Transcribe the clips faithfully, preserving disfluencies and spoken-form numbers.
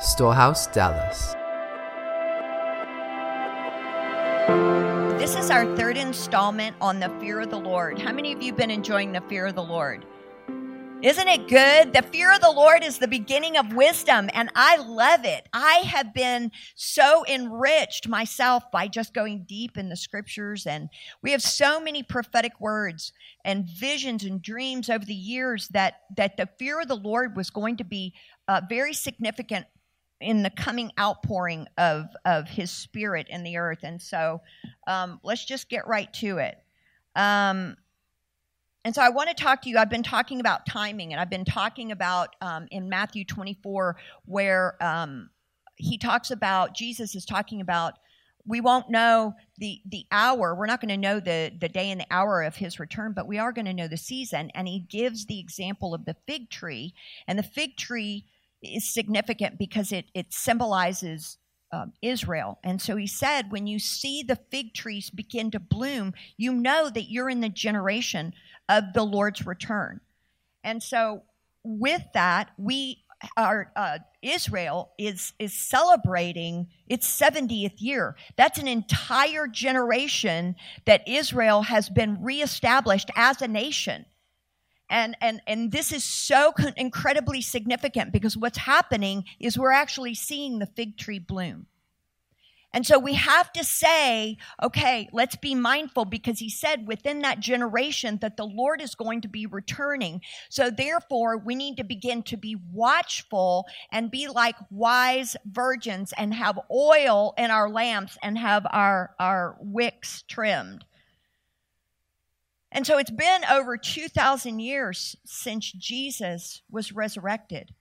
Storehouse Dallas. This is our third installment on the fear of the Lord. How many of you have been enjoying the fear of the Lord? Isn't it good? The fear of the Lord is the beginning of wisdom, and I love it. I have been so enriched myself by just going deep in the scriptures, and we have so many prophetic words and visions and dreams over the years that, that the fear of the Lord was going to be uh, very significant in the coming outpouring of, of his spirit in the earth. And so um, let's just get right to it. Um And so I want to talk to you, I've been talking about timing, and I've been talking about um, in Matthew twenty-four where um, he talks about, Jesus is talking about, we won't know the the hour, we're not going to know the, the day and the hour of his return, but we are going to know the season. And he gives the example of the fig tree, and the fig tree is significant because it, it symbolizes Um, Israel. And so he said, when you see the fig trees begin to bloom, you know that you're in the generation of the Lord's return. And so with that, we are, uh, Israel is, is celebrating its seventieth year. That's an entire generation that Israel has been reestablished as a nation. And and and this is so incredibly significant because what's happening is we're actually seeing the fig tree bloom. And so we have to say, okay, let's be mindful, because he said within that generation that the Lord is going to be returning. So therefore, we need to begin to be watchful and be like wise virgins and have oil in our lamps and have our, our wicks trimmed. And so it's been over two thousand years since Jesus was resurrected.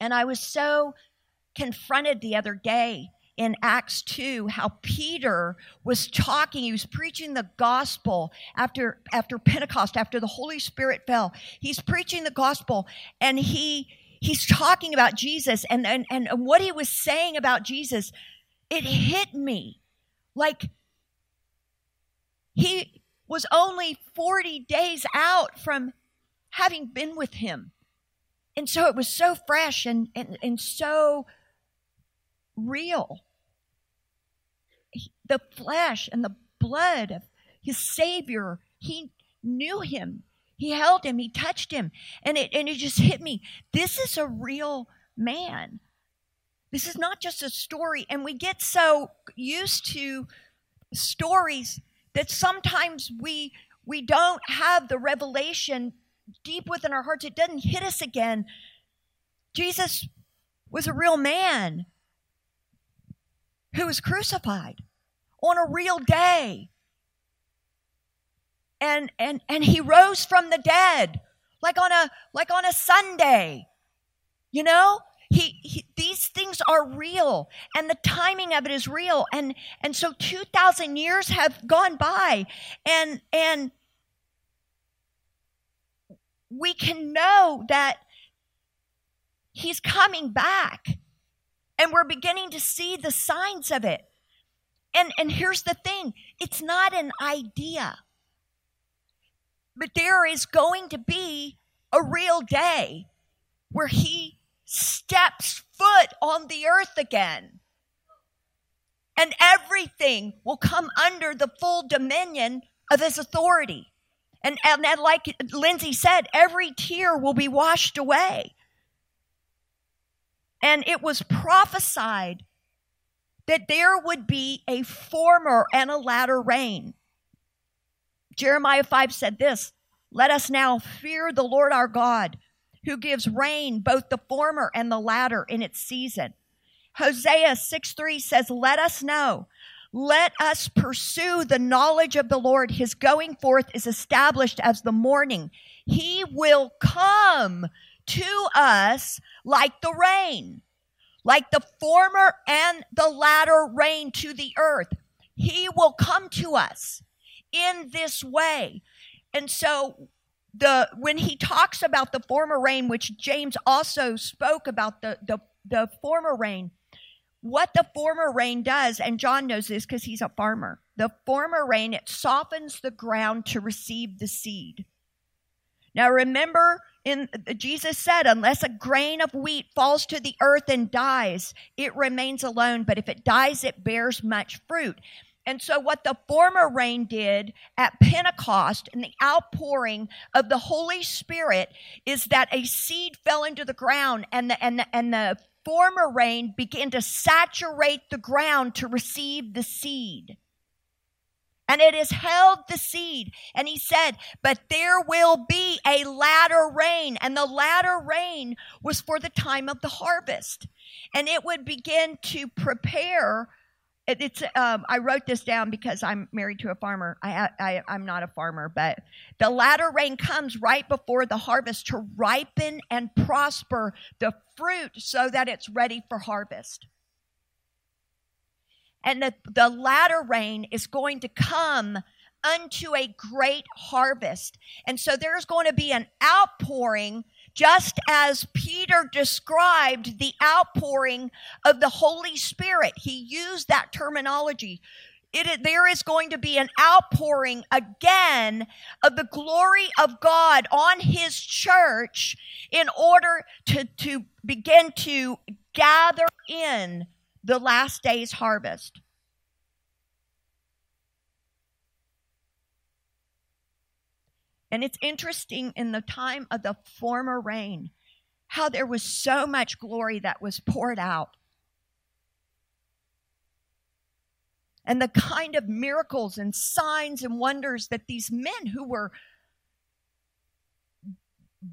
And I was so confronted the other day in Acts two, how Peter was talking, he was preaching the gospel after, after Pentecost, after the Holy Spirit fell. He's preaching the gospel, and he he's talking about Jesus. And, and, and what he was saying about Jesus, it hit me. Like, he... was only forty days out from having been with him. And so it was so fresh and, and, and so real. The flesh and the blood of his Savior, he knew him. He held him. He touched him. And it, and it just hit me. This is a real man. This is not just a story. And we get so used to stories that sometimes we we don't have the revelation deep within our hearts. It doesn't hit us again. Jesus was a real man who was crucified on a real day. And and and he rose from the dead, like on a like on a Sunday. You know? He, he, these things are real, and the timing of it is real. And, and so two thousand years have gone by, and, and we can know that he's coming back, and we're beginning to see the signs of it. And, and here's the thing. It's not an idea, but there is going to be a real day where he steps foot on the earth again. And everything will come under the full dominion of his authority. And, and, and like Lindsay said, every tear will be washed away. And it was prophesied that there would be a former and a latter rain. Jeremiah five said this, "Let us now fear the Lord our God, who gives rain, both the former and the latter in its season." Hosea six three says, "Let us know, let us pursue the knowledge of the Lord. His going forth is established as the morning. He will come to us like the rain, like the former and the latter rain to the earth. He will come to us in this way." And so The when he talks about the former rain, which James also spoke about the, the, the former rain, what the former rain does, and John knows this because he's a farmer, the former rain, it softens the ground to receive the seed. Now remember, in Jesus said, unless a grain of wheat falls to the earth and dies, it remains alone. But if it dies, it bears much fruit. And so what the former rain did at Pentecost and the outpouring of the Holy Spirit is that a seed fell into the ground, and the, and the, and the former rain began to saturate the ground to receive the seed. And it has held the seed. And he said, but there will be a latter rain. And the latter rain was for the time of the harvest. And it would begin to prepare. It's. Um, I wrote this down because I'm married to a farmer. I, I, I'm not a farmer, but the latter rain comes right before the harvest to ripen and prosper the fruit so that it's ready for harvest. And the, the latter rain is going to come unto a great harvest. And so there's going to be an outpouring, just as Peter described the outpouring of the Holy Spirit. He used that terminology. It, there is going to be an outpouring again of the glory of God on his church in order to, to begin to gather in the last day's harvest. And it's interesting in the time of the former rain, how there was so much glory that was poured out. And the kind of miracles and signs and wonders that these men who were,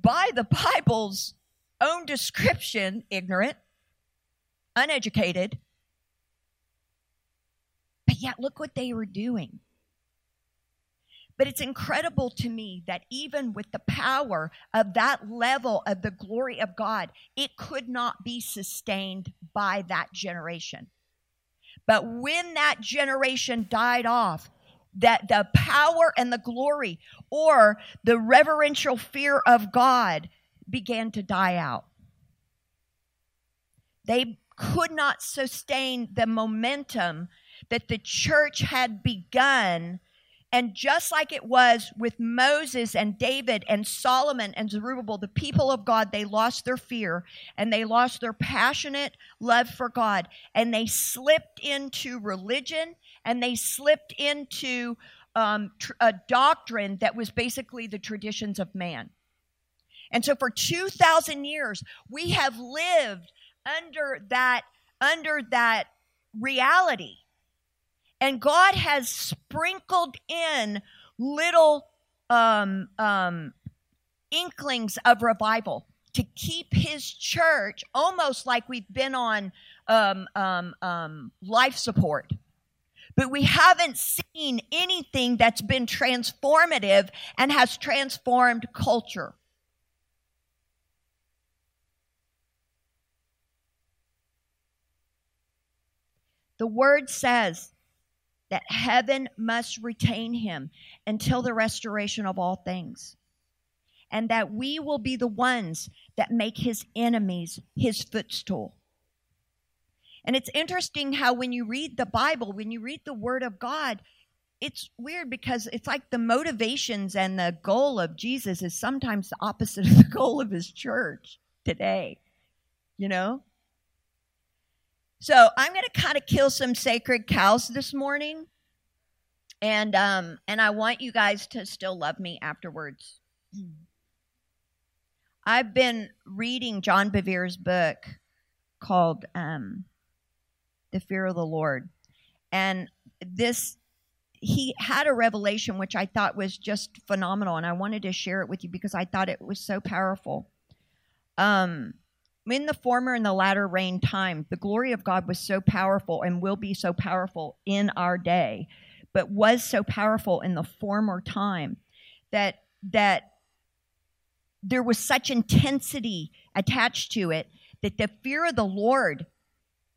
by the Bible's own description, ignorant, uneducated, but yet look what they were doing. But it's incredible to me that even with the power of that level of the glory of God, it could not be sustained by that generation. But when that generation died off, that the power and the glory or the reverential fear of God began to die out. They could not sustain the momentum that the church had begun. And just like it was with Moses and David and Solomon and Zerubbabel, the people of God, they lost their fear and they lost their passionate love for God. And they slipped into religion and they slipped into um, tr- a doctrine that was basically the traditions of man. And so for two thousand years, we have lived under that, under that reality. And God has sprinkled in little um, um, inklings of revival to keep his church almost like we've been on um, um, um, life support. But we haven't seen anything that's been transformative and has transformed culture. The word says that heaven must retain him until the restoration of all things, and that we will be the ones that make his enemies his footstool. And it's interesting how when you read the Bible, when you read the Word of God, it's weird because it's like the motivations and the goal of Jesus is sometimes the opposite of the goal of his church today, you know? So I'm going to kind of kill some sacred cows this morning, and um, and I want you guys to still love me afterwards. I've been reading John Bevere's book called um, The Fear of the Lord, and this he had a revelation which I thought was just phenomenal, and I wanted to share it with you because I thought it was so powerful. Um. In the former and the latter rain time, the glory of God was so powerful and will be so powerful in our day, but was so powerful in the former time that that there was such intensity attached to it that the fear of the Lord,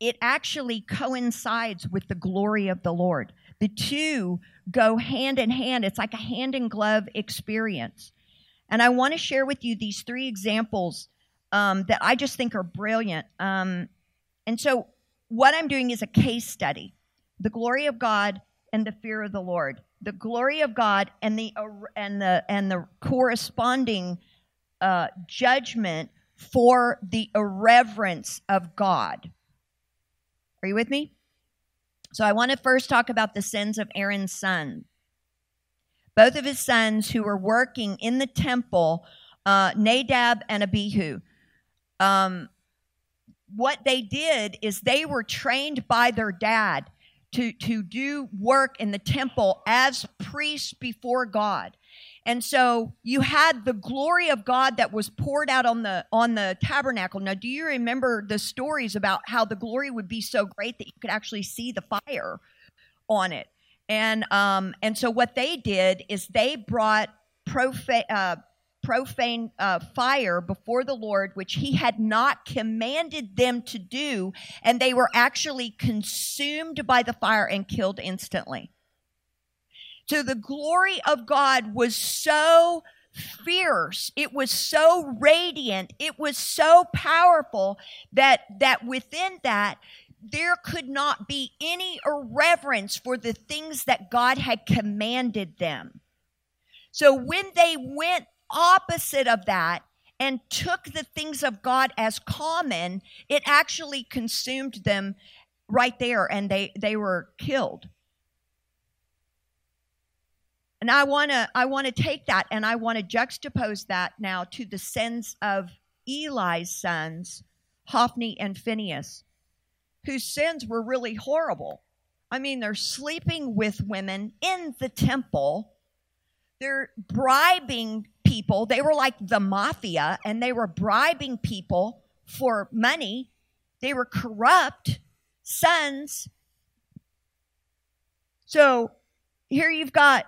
it actually coincides with the glory of the Lord. The two go hand in hand. It's like a hand-in-glove experience. And I want to share with you these three examples Um, that I just think are brilliant. Um, and so what I'm doing is a case study. The glory of God and the fear of the Lord. The glory of God and the uh, and the and the corresponding uh, judgment for the irreverence of God. Are you with me? So I want to first talk about the sins of Aaron's son. Both of his sons who were working in the temple, uh, Nadab and Abihu. Um, what they did is they were trained by their dad to, to do work in the temple as priests before God. And so you had the glory of God that was poured out on the on the tabernacle. Now, do you remember the stories about how the glory would be so great that you could actually see the fire on it? And um, and so what they did is they brought profane, uh, profane uh, fire before the Lord, which he had not commanded them to do, and they were actually consumed by the fire and killed instantly. So the glory of God was so fierce, it was so radiant, it was so powerful that that within that there could not be any irreverence for the things that God had commanded them. So when they went opposite of that and took the things of God as common, it actually consumed them right there, and they, they were killed. And I want to I want to take that and I want to juxtapose that now to the sins of Eli's sons, Hophni and Phinehas, whose sins were really horrible. I mean, they're sleeping with women in the temple. They're bribing people. They were like the mafia, and they were bribing people for money. They were corrupt sons. So here you've got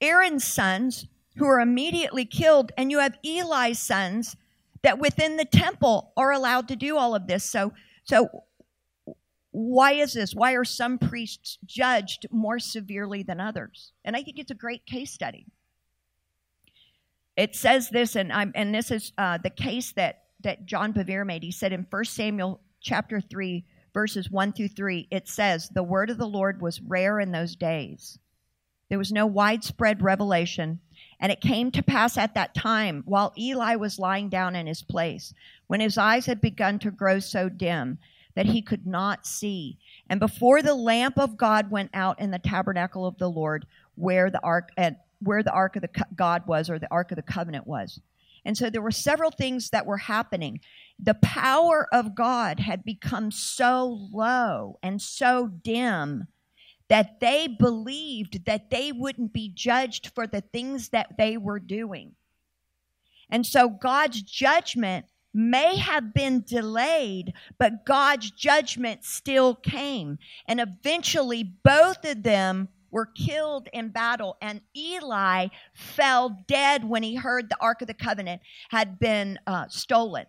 Aaron's sons who are immediately killed, and you have Eli's sons that within the temple are allowed to do all of this. So, so why is this? Why are some priests judged more severely than others? And I think it's a great case study. It says this, and I'm, and this is uh, the case that, that John Bevere made. He said in First Samuel chapter three, verses one through three, it says, "The word of the Lord was rare in those days. There was no widespread revelation, and it came to pass at that time, while Eli was lying down in his place, when his eyes had begun to grow so dim that he could not see, and before the lamp of God went out in the tabernacle of the Lord, where the ark and where the ark of the God was, or the Ark of the Covenant was." And so there were several things that were happening. The power of God had become so low and so dim that they believed that they wouldn't be judged for the things that they were doing. And so God's judgment may have been delayed, but God's judgment still came. And eventually both of them were killed in battle, and Eli fell dead when he heard the Ark of the Covenant had been uh, stolen.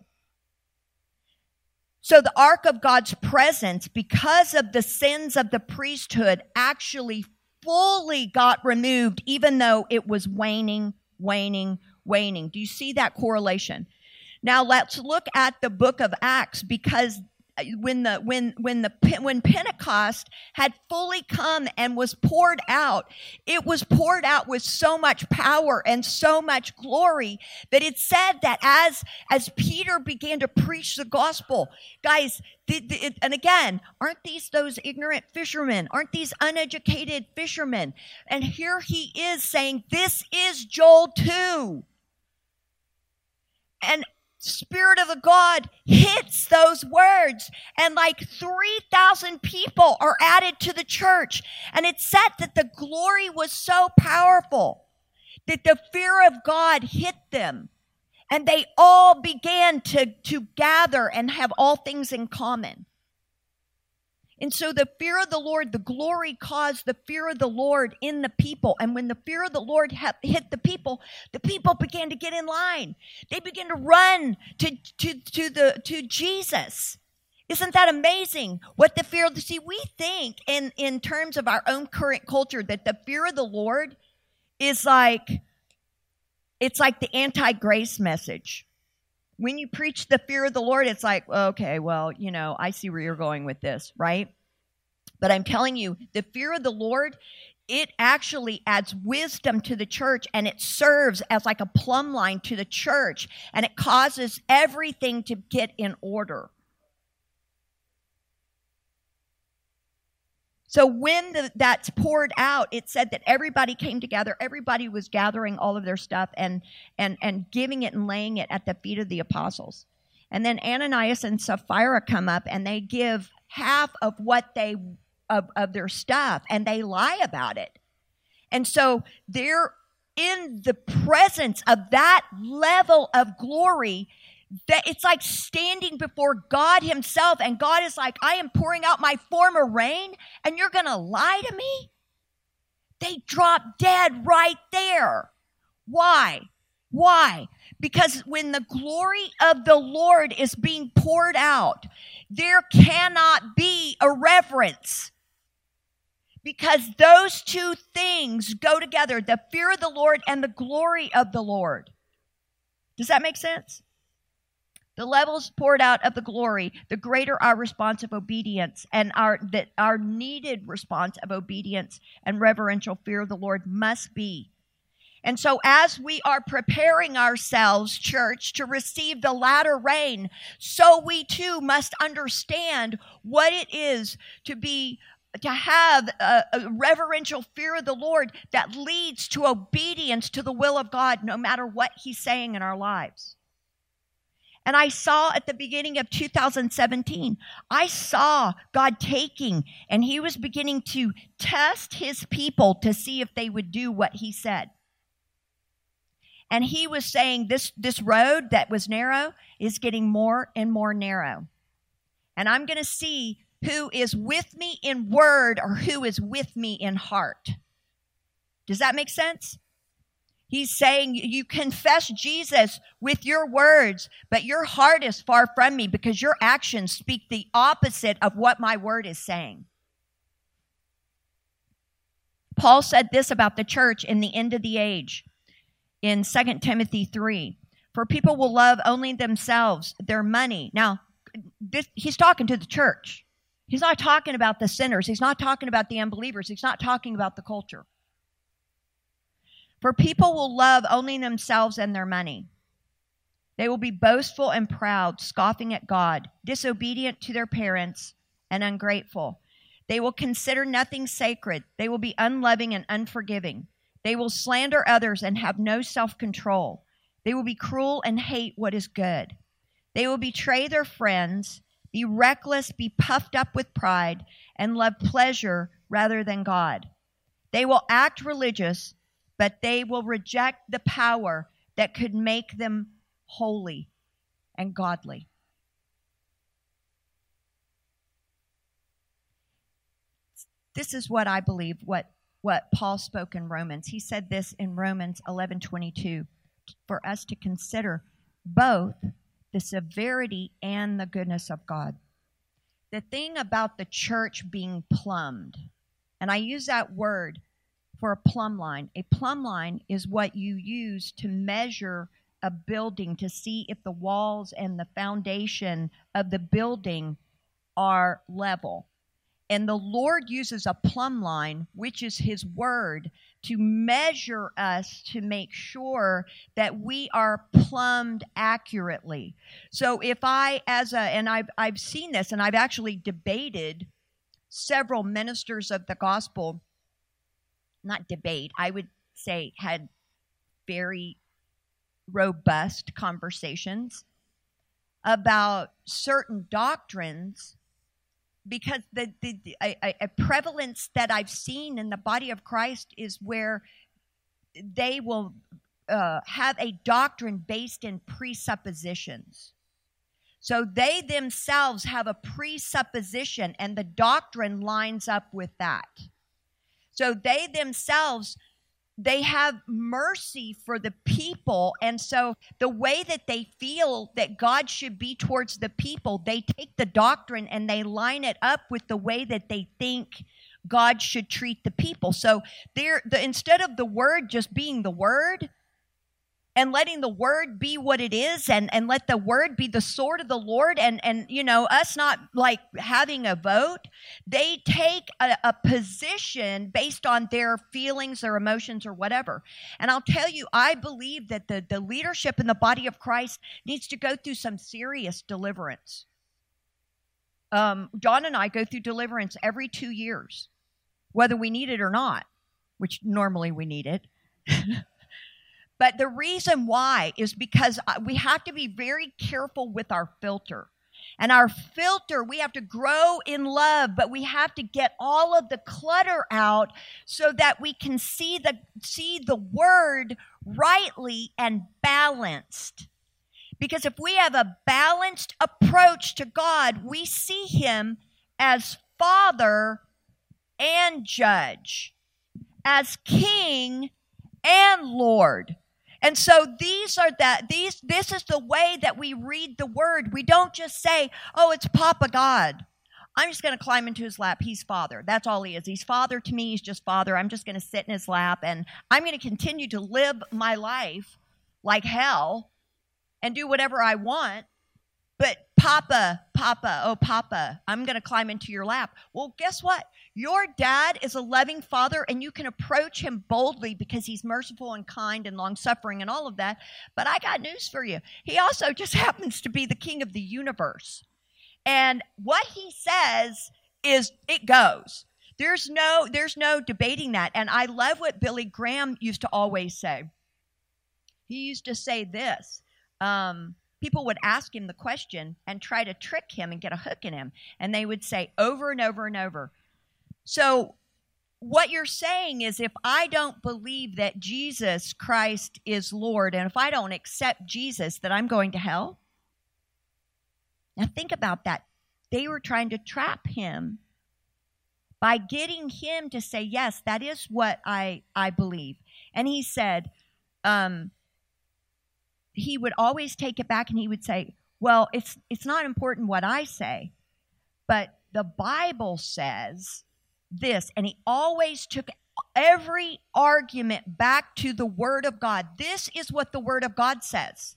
So the ark of God's presence, because of the sins of the priesthood, actually fully got removed, even though it was waning, waning, waning. Do you see that correlation? Now let's look at the book of Acts, because when the when when the when Pentecost had fully come and was poured out, it was poured out with so much power and so much glory that it said that as as Peter began to preach the gospel, guys, the, the, it, and again, aren't these those ignorant fishermen? Aren't these uneducated fishermen? And here he is saying, "This is Joel two," and Spirit of the God hits those words, and like three thousand people are added to the church. And it said that the glory was so powerful that the fear of God hit them, and they all began to, to gather and have all things in common. And so the fear of the Lord, the glory caused the fear of the Lord in the people. And when the fear of the Lord hit the people, the people began to get in line. They began to run to, to, to, the, to Jesus. Isn't that amazing? What the fear of the, see, we think in, in terms of our own current culture that the fear of the Lord is like, it's like the anti-grace message. When you preach the fear of the Lord, it's like, okay, well, you know, I see where you're going with this, right? But I'm telling you, the fear of the Lord it actually adds wisdom to the church, and it serves as like a plumb line to the church, and it causes everything to get in order. So when the, that's poured out, it said that everybody came together. Everybody was gathering all of their stuff and, and, and giving it and laying it at the feet of the apostles. And then Ananias and Sapphira come up, and they give half of what they of, of their stuff, and they lie about it. And so they're in the presence of that level of glory that it's like standing before God himself, and God is like, I am pouring out my former rain, and you're going to lie to me? They drop dead right there. Why? Why? Because when the glory of the Lord is being poured out, there cannot be a reverence. Because those two things go together, the fear of the Lord and the glory of the Lord. Does that make sense? The levels poured out of the glory, the greater our response of obedience, and our that our needed response of obedience and reverential fear of the Lord must be. And so as we are preparing ourselves, church, to receive the latter rain, so we too must understand what it is to be to have a, a reverential fear of the Lord that leads to obedience to the will of God, no matter what he's saying in our lives. And I saw at the beginning of two thousand seventeen, I saw God taking, and he was beginning to test his people to see if they would do what he said. And he was saying this, this road that was narrow is getting more and more narrow. And I'm going to see who is with me in word or who is with me in heart. Does that make sense? He's saying you confess Jesus with your words, but your heart is far from me because your actions speak the opposite of what my word is saying. Paul said this about the church in the end of the age in Second Timothy three. For people will love only themselves, their money. Now, this, he's talking to the church. He's not talking about the sinners. He's not talking about the unbelievers. He's not talking about the culture. For people will love only themselves and their money. They will be boastful and proud, scoffing at God, disobedient to their parents, and ungrateful. They will consider nothing sacred. They will be unloving and unforgiving. They will slander others and have no self-control. They will be cruel and hate what is good. They will betray their friends, be reckless, be puffed up with pride, and love pleasure rather than God. They will act religious, but they will reject the power that could make them holy and godly. This is what I believe, what, what Paul spoke in Romans. He said this in Romans eleven twenty-two, for us to consider both the severity and the goodness of God. The thing about the church being plumbed, and I use that word, for a plumb line. A plumb line is what you use to measure a building to see if the walls and the foundation of the building are level. And the Lord uses a plumb line, which is his word, to measure us to make sure that we are plumbed accurately. So if I, as a, and I've, I've seen this, and I've actually debated several ministers of the gospel. Not debate, I would say had very robust conversations about certain doctrines, because the, the, the a, a prevalence that I've seen in the body of Christ is where they will uh, have a doctrine based in presuppositions. So they themselves have a presupposition, and the doctrine lines up with that. So they themselves, they have mercy for the people. And so the way that they feel that God should be towards the people, they take the doctrine and they line it up with the way that they think God should treat the people. So they're, the, instead of the word just being the word, and letting the word be what it is, and, and let the word be the sword of the Lord, and, and you know, us not like having a vote. They take a, a position based on their feelings, their emotions, or whatever. And I'll tell you, I believe that the, the leadership in the body of Christ needs to go through some serious deliverance. Um, John and I go through deliverance every two years, whether we need it or not, which normally we need it. But the reason why is because we have to be very careful with our filter. And our filter, we have to grow in love, but we have to get all of the clutter out so that we can see the, see the word rightly and balanced. Because if we have a balanced approach to God, we see him as Father and Judge, as King and Lord. And so these are that these this is the way that we read the word. We don't just say, "Oh, it's Papa God. I'm just going to climb into his lap. He's Father. That's all he is. He's Father to me. He's just Father. I'm just going to sit in his lap, and I'm going to continue to live my life like hell and do whatever I want, but Papa, Papa, oh, Papa, I'm going to climb into your lap." Well, guess what? Your dad is a loving father, and you can approach him boldly because he's merciful and kind and long-suffering and all of that, but I got news for you. He also just happens to be the king of the universe, and what he says is it goes. There's no, there's no debating that, and I love what Billy Graham used to always say. He used to say this. Um, people would ask him the question and try to trick him and get a hook in him. And they would say over and over and over, "So what you're saying is if I don't believe that Jesus Christ is Lord, and if I don't accept Jesus, that I'm going to hell?" Now think about that. They were trying to trap him by getting him to say, "Yes, that is what I, I believe." And he said, um, he would always take it back and he would say, "Well, it's it's not important what I say, but the Bible says this." And he always took every argument back to the Word of God. This is what the Word of God says.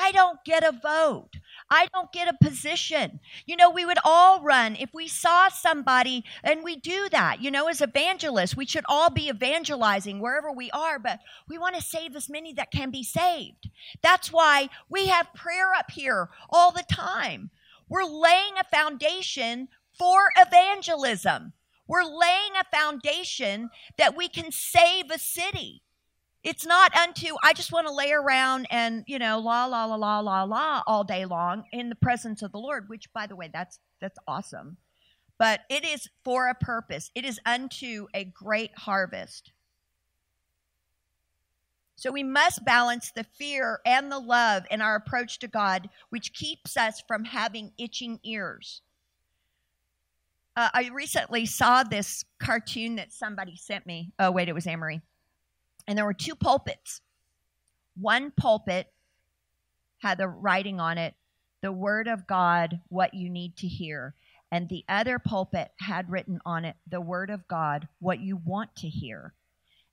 I don't get a vote. I don't get a position. You know, we would all run if we saw somebody, and we do that. You know, as evangelists, we should all be evangelizing wherever we are, but we want to save as many that can be saved. That's why we have prayer up here all the time. We're laying a foundation for evangelism. We're laying a foundation that we can save a city. It's not unto, I just want to lay around and, you know, la, la, la, la, la, la all day long in the presence of the Lord, which, by the way, that's that's awesome. But it is for a purpose. It is unto a great harvest. So we must balance the fear and the love in our approach to God, which keeps us from having itching ears. Uh, I recently saw this cartoon that somebody sent me. Oh, wait, it was Amory. And there were two pulpits. One pulpit had the writing on it, "The Word of God, what you need to hear." And the other pulpit had written on it, "The Word of God, what you want to hear."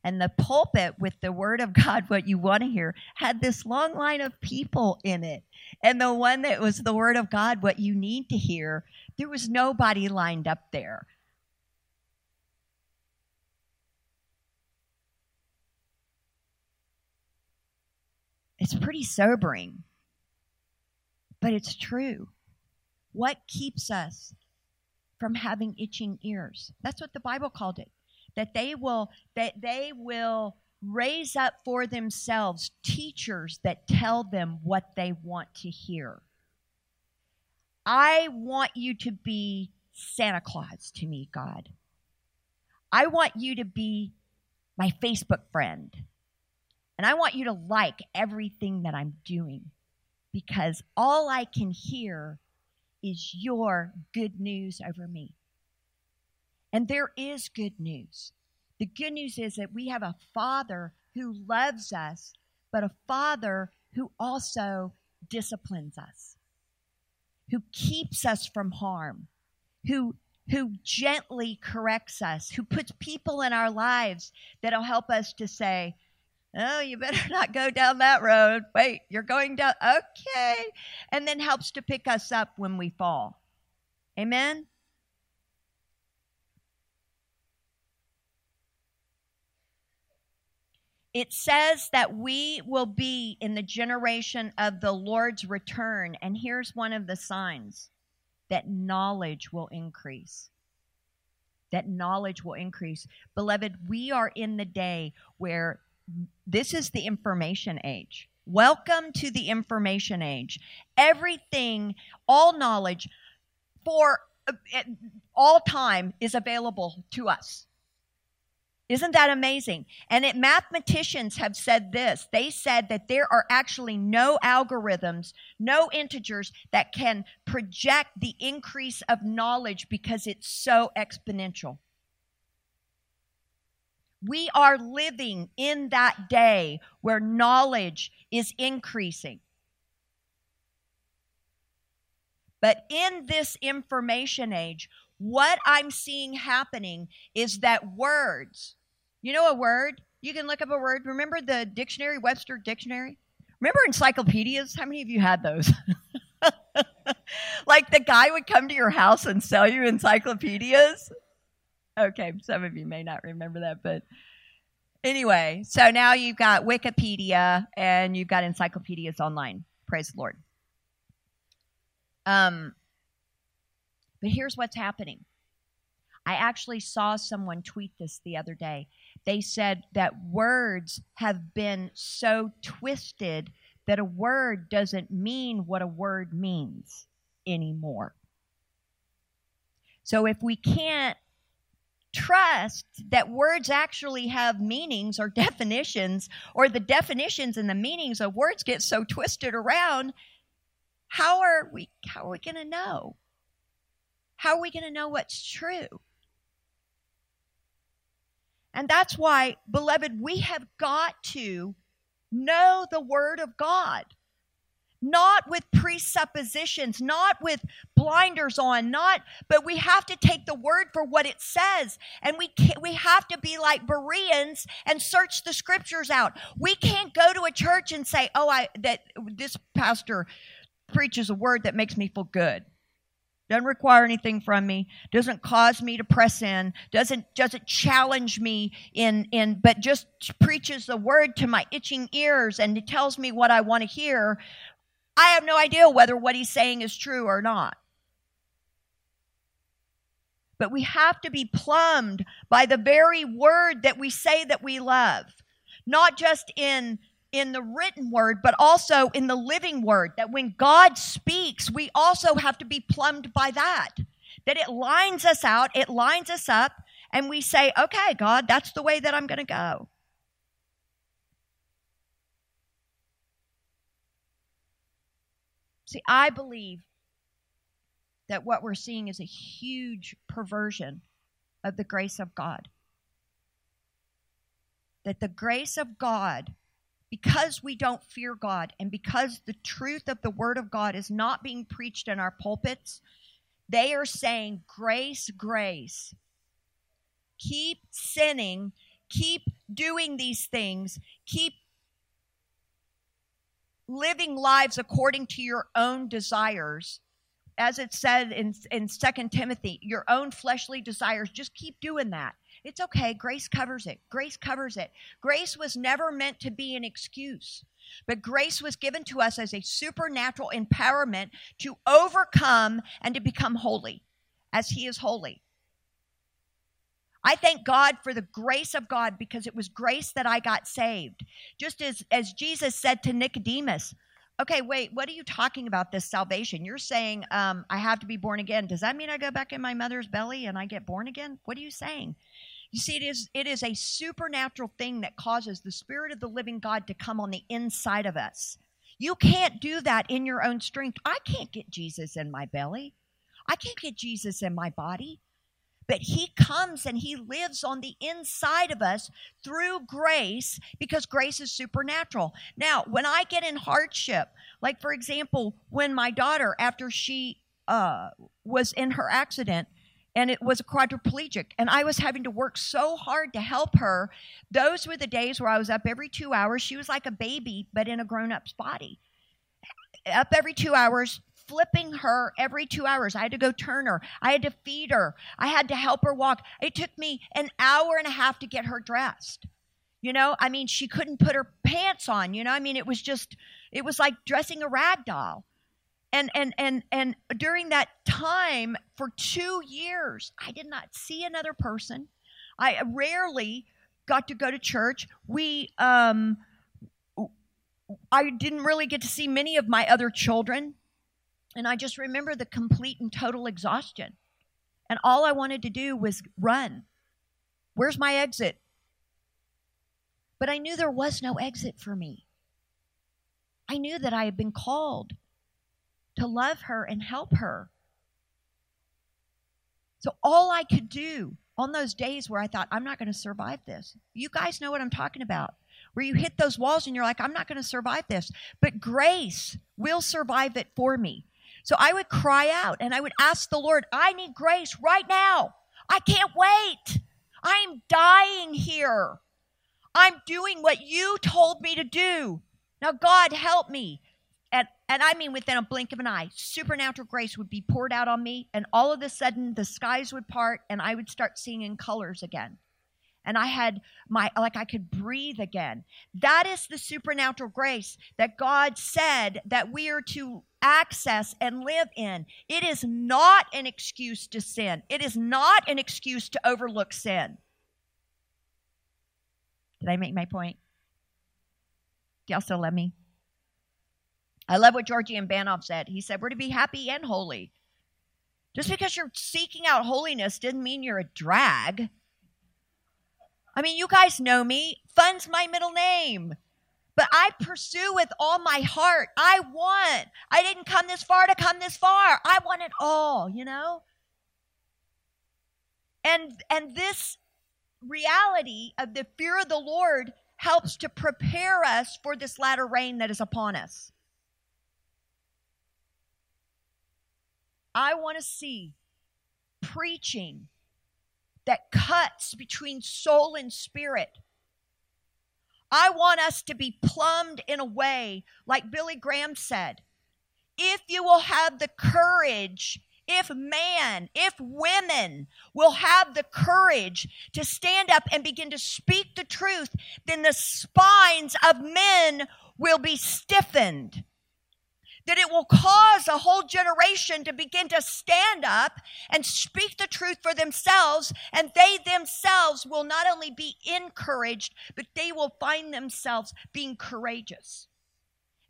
And the pulpit with "The Word of God, what you want to hear" had this long line of people in it. And the one that was "The Word of God, what you need to hear," there was nobody lined up there. It's pretty sobering, but it's true. What keeps us from having itching ears? That's what the Bible called it, that they will, that they will raise up for themselves teachers that tell them what they want to hear. I want you to be Santa Claus to me, God. I want you to be my Facebook friend. And I want you to like everything that I'm doing, because all I can hear is your good news over me. And there is good news. The good news is that we have a Father who loves us, but a Father who also disciplines us, who keeps us from harm, who who gently corrects us, who puts people in our lives that'll help us to say, oh, you better not go down that road. Wait, you're going down. Okay. And then helps to pick us up when we fall. Amen? It says that we will be in the generation of the Lord's return. And here's one of the signs that knowledge will increase. That knowledge will increase. Beloved, we are in the day where this is the information age. Welcome to the information age. Everything, all knowledge for all time is available to us. Isn't that amazing? And it, mathematicians have said this. They said that there are actually no algorithms, no integers that can project the increase of knowledge because it's so exponential. We are living in that day where knowledge is increasing. But in this information age, what I'm seeing happening is that words, you know, a word, you can look up a word. Remember the dictionary, Webster Dictionary? Remember encyclopedias? How many of you had those? Like the guy would come to your house and sell you encyclopedias. Okay, some of you may not remember that, but anyway, so now you've got Wikipedia and you've got encyclopedias online. Praise the Lord. Um. But here's what's happening. I actually saw someone tweet this the other day. They said that words have been so twisted that a word doesn't mean what a word means anymore. So if we can't trust that words actually have meanings or definitions, or the definitions and the meanings of words get so twisted around, how are we, how are we going to know? How are we going to know what's true? And that's why, beloved, we have got to know the Word of God. Not with presuppositions, not with blinders on, not, but we have to take the Word for what it says. And we can't, we have to be like Bereans and search the Scriptures out. We can't go to a church and say, oh, I that this pastor preaches a word that makes me feel good. Doesn't require anything from me, doesn't cause me to press in, doesn't doesn't challenge me in, in but just preaches the word to my itching ears and it tells me what I want to hear. I have no idea whether what he's saying is true or not. But we have to be plumbed by the very word that we say that we love, not just in in the written word, but also in the living word, that when God speaks, we also have to be plumbed by that, that it lines us out, it lines us up, and we say, okay, God, that's the way that I'm going to go. See, I believe that what we're seeing is a huge perversion of the grace of God, that the grace of God, because we don't fear God and because the truth of the Word of God is not being preached in our pulpits, they are saying, grace, grace. Keep sinning. Keep doing these things. Keep living lives according to your own desires. As it said in, in Second Timothy, your own fleshly desires, just keep doing that. It's okay. Grace covers it. Grace covers it. Grace was never meant to be an excuse, but grace was given to us as a supernatural empowerment to overcome and to become holy as He is holy. I thank God for the grace of God because it was grace that I got saved. Just as, as Jesus said to Nicodemus, okay, wait, what are you talking about this salvation? You're saying um, I have to be born again. Does that mean I go back in my mother's belly and I get born again? What are you saying? You see, it is it is a supernatural thing that causes the Spirit of the living God to come on the inside of us. You can't do that in your own strength. I can't get Jesus in my belly. I can't get Jesus in my body. But He comes and He lives on the inside of us through grace because grace is supernatural. Now, when I get in hardship, like, for example, when my daughter, after she uh, was in her accident, and it was a quadriplegic, and I was having to work so hard to help her. Those were the days where I was up every two hours. She was like a baby, but in a grown-up's body. Up every two hours, flipping her every two hours. I had to go turn her. I had to feed her. I had to help her walk. It took me an hour and a half to get her dressed. You know, I mean, she couldn't put her pants on, you know. I mean, it was just, it was like dressing a rag doll. And and and and during that time, for two years, I did not see another person. I rarely got to go to church. We, um, I didn't really get to see many of my other children. And I just remember the complete and total exhaustion. And all I wanted to do was run. Where's my exit? But I knew there was no exit for me. I knew that I had been called to love her and help her. So all I could do on those days where I thought, I'm not going to survive this. You guys know what I'm talking about. Where you hit those walls and you're like, I'm not going to survive this. But grace will survive it for me. So I would cry out and I would ask the Lord, I need grace right now. I can't wait. I am dying here. I'm doing what you told me to do. Now, God, help me. And, and I mean, within a blink of an eye, supernatural grace would be poured out on me. And all of a sudden, the skies would part and I would start seeing in colors again. And I had my, like I could breathe again. That is the supernatural grace that God said that we are to access and live in. It is not an excuse to sin. It is not an excuse to overlook sin. Did I make my point? Y'all still love me? I love what Georgie and Banoff said. He said, we're to be happy and holy. Just because you're seeking out holiness doesn't mean you're a drag. I mean, you guys know me. Fun's my middle name. But I pursue with all my heart. I want. I didn't come this far to come this far. I want it all, you know? And and this reality of the fear of the Lord helps to prepare us for this latter rain that is upon us. I want to see preaching that cuts between soul and spirit. I want us to be plumbed in a way, like Billy Graham said, if you will have the courage, if man, if women will have the courage to stand up and begin to speak the truth, then the spines of men will be stiffened. That it will cause a whole generation to begin to stand up and speak the truth for themselves, and they themselves will not only be encouraged, but they will find themselves being courageous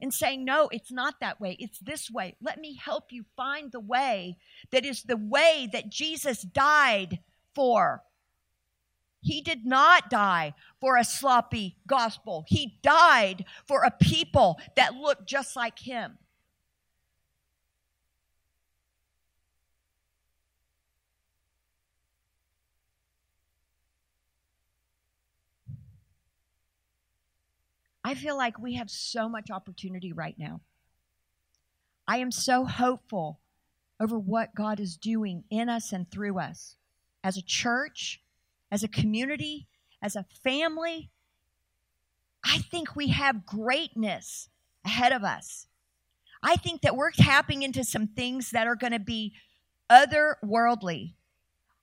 and saying, no, it's not that way. It's this way. Let me help you find the way that is the way that Jesus died for. He did not die for a sloppy gospel. He died for a people that looked just like him. I feel like we have so much opportunity right now. I am so hopeful over what God is doing in us and through us as a church, as a community, as a family. I think we have greatness ahead of us. I think that we're tapping into some things that are going to be otherworldly.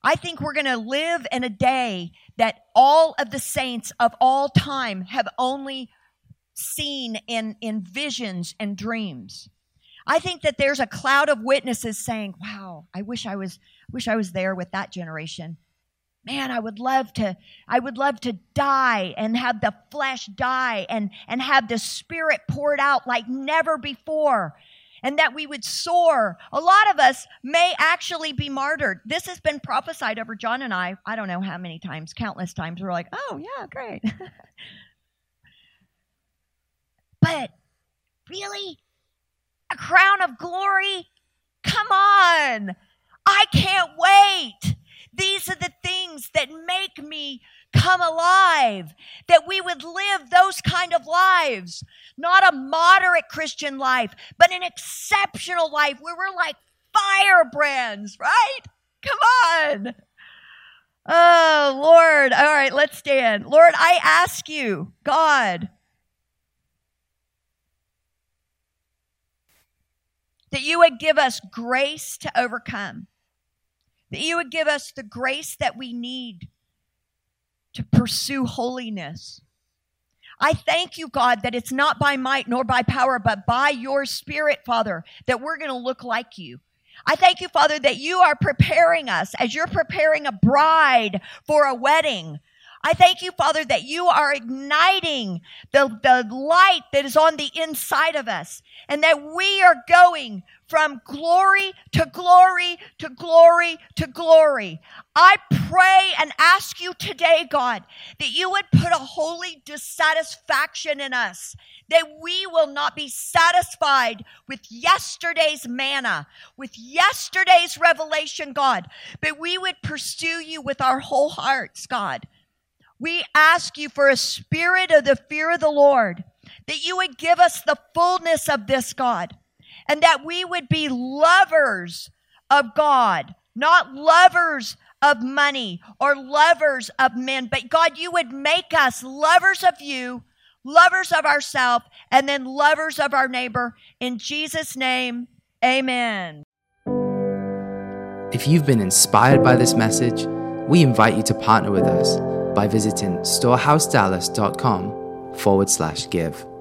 I think we're going to live in a day that all of the saints of all time have only seen in, in visions and dreams. I think that there's a cloud of witnesses saying, wow, I wish I was wish I was there with that generation. Man, I would love to, I would love to die and have the flesh die and, and have the spirit poured out like never before. And that we would soar. A lot of us may actually be martyred. This has been prophesied over John and I, I don't know how many times, countless times. We're like, oh, yeah, great. But really? A crown of glory? Come on. I can't wait. These are the things that make me come alive, that we would live those kind of lives, not a moderate Christian life, but an exceptional life where we're like firebrands, right? Come on. Oh, Lord. All right, let's stand. Lord, I ask you, God, that you would give us grace to overcome, that you would give us the grace that we need to pursue holiness. I thank you, God, that it's not by might nor by power, but by your Spirit, Father, that we're going to look like you. I thank you, Father, that you are preparing us as you're preparing a bride for a wedding. I thank you, Father, that you are igniting the, the light that is on the inside of us, and that we are going from glory to glory to glory to glory. I pray and ask you today, God, that you would put a holy dissatisfaction in us, that we will not be satisfied with yesterday's manna, with yesterday's revelation, God, but we would pursue you with our whole hearts, God. We ask you for a spirit of the fear of the Lord, that you would give us the fullness of this, God, and that we would be lovers of God, not lovers of money or lovers of men. But God, you would make us lovers of you, lovers of ourselves, and then lovers of our neighbor. In Jesus' name, amen. If you've been inspired by this message, we invite you to partner with us by visiting storehouse dallas dot com forward slash give.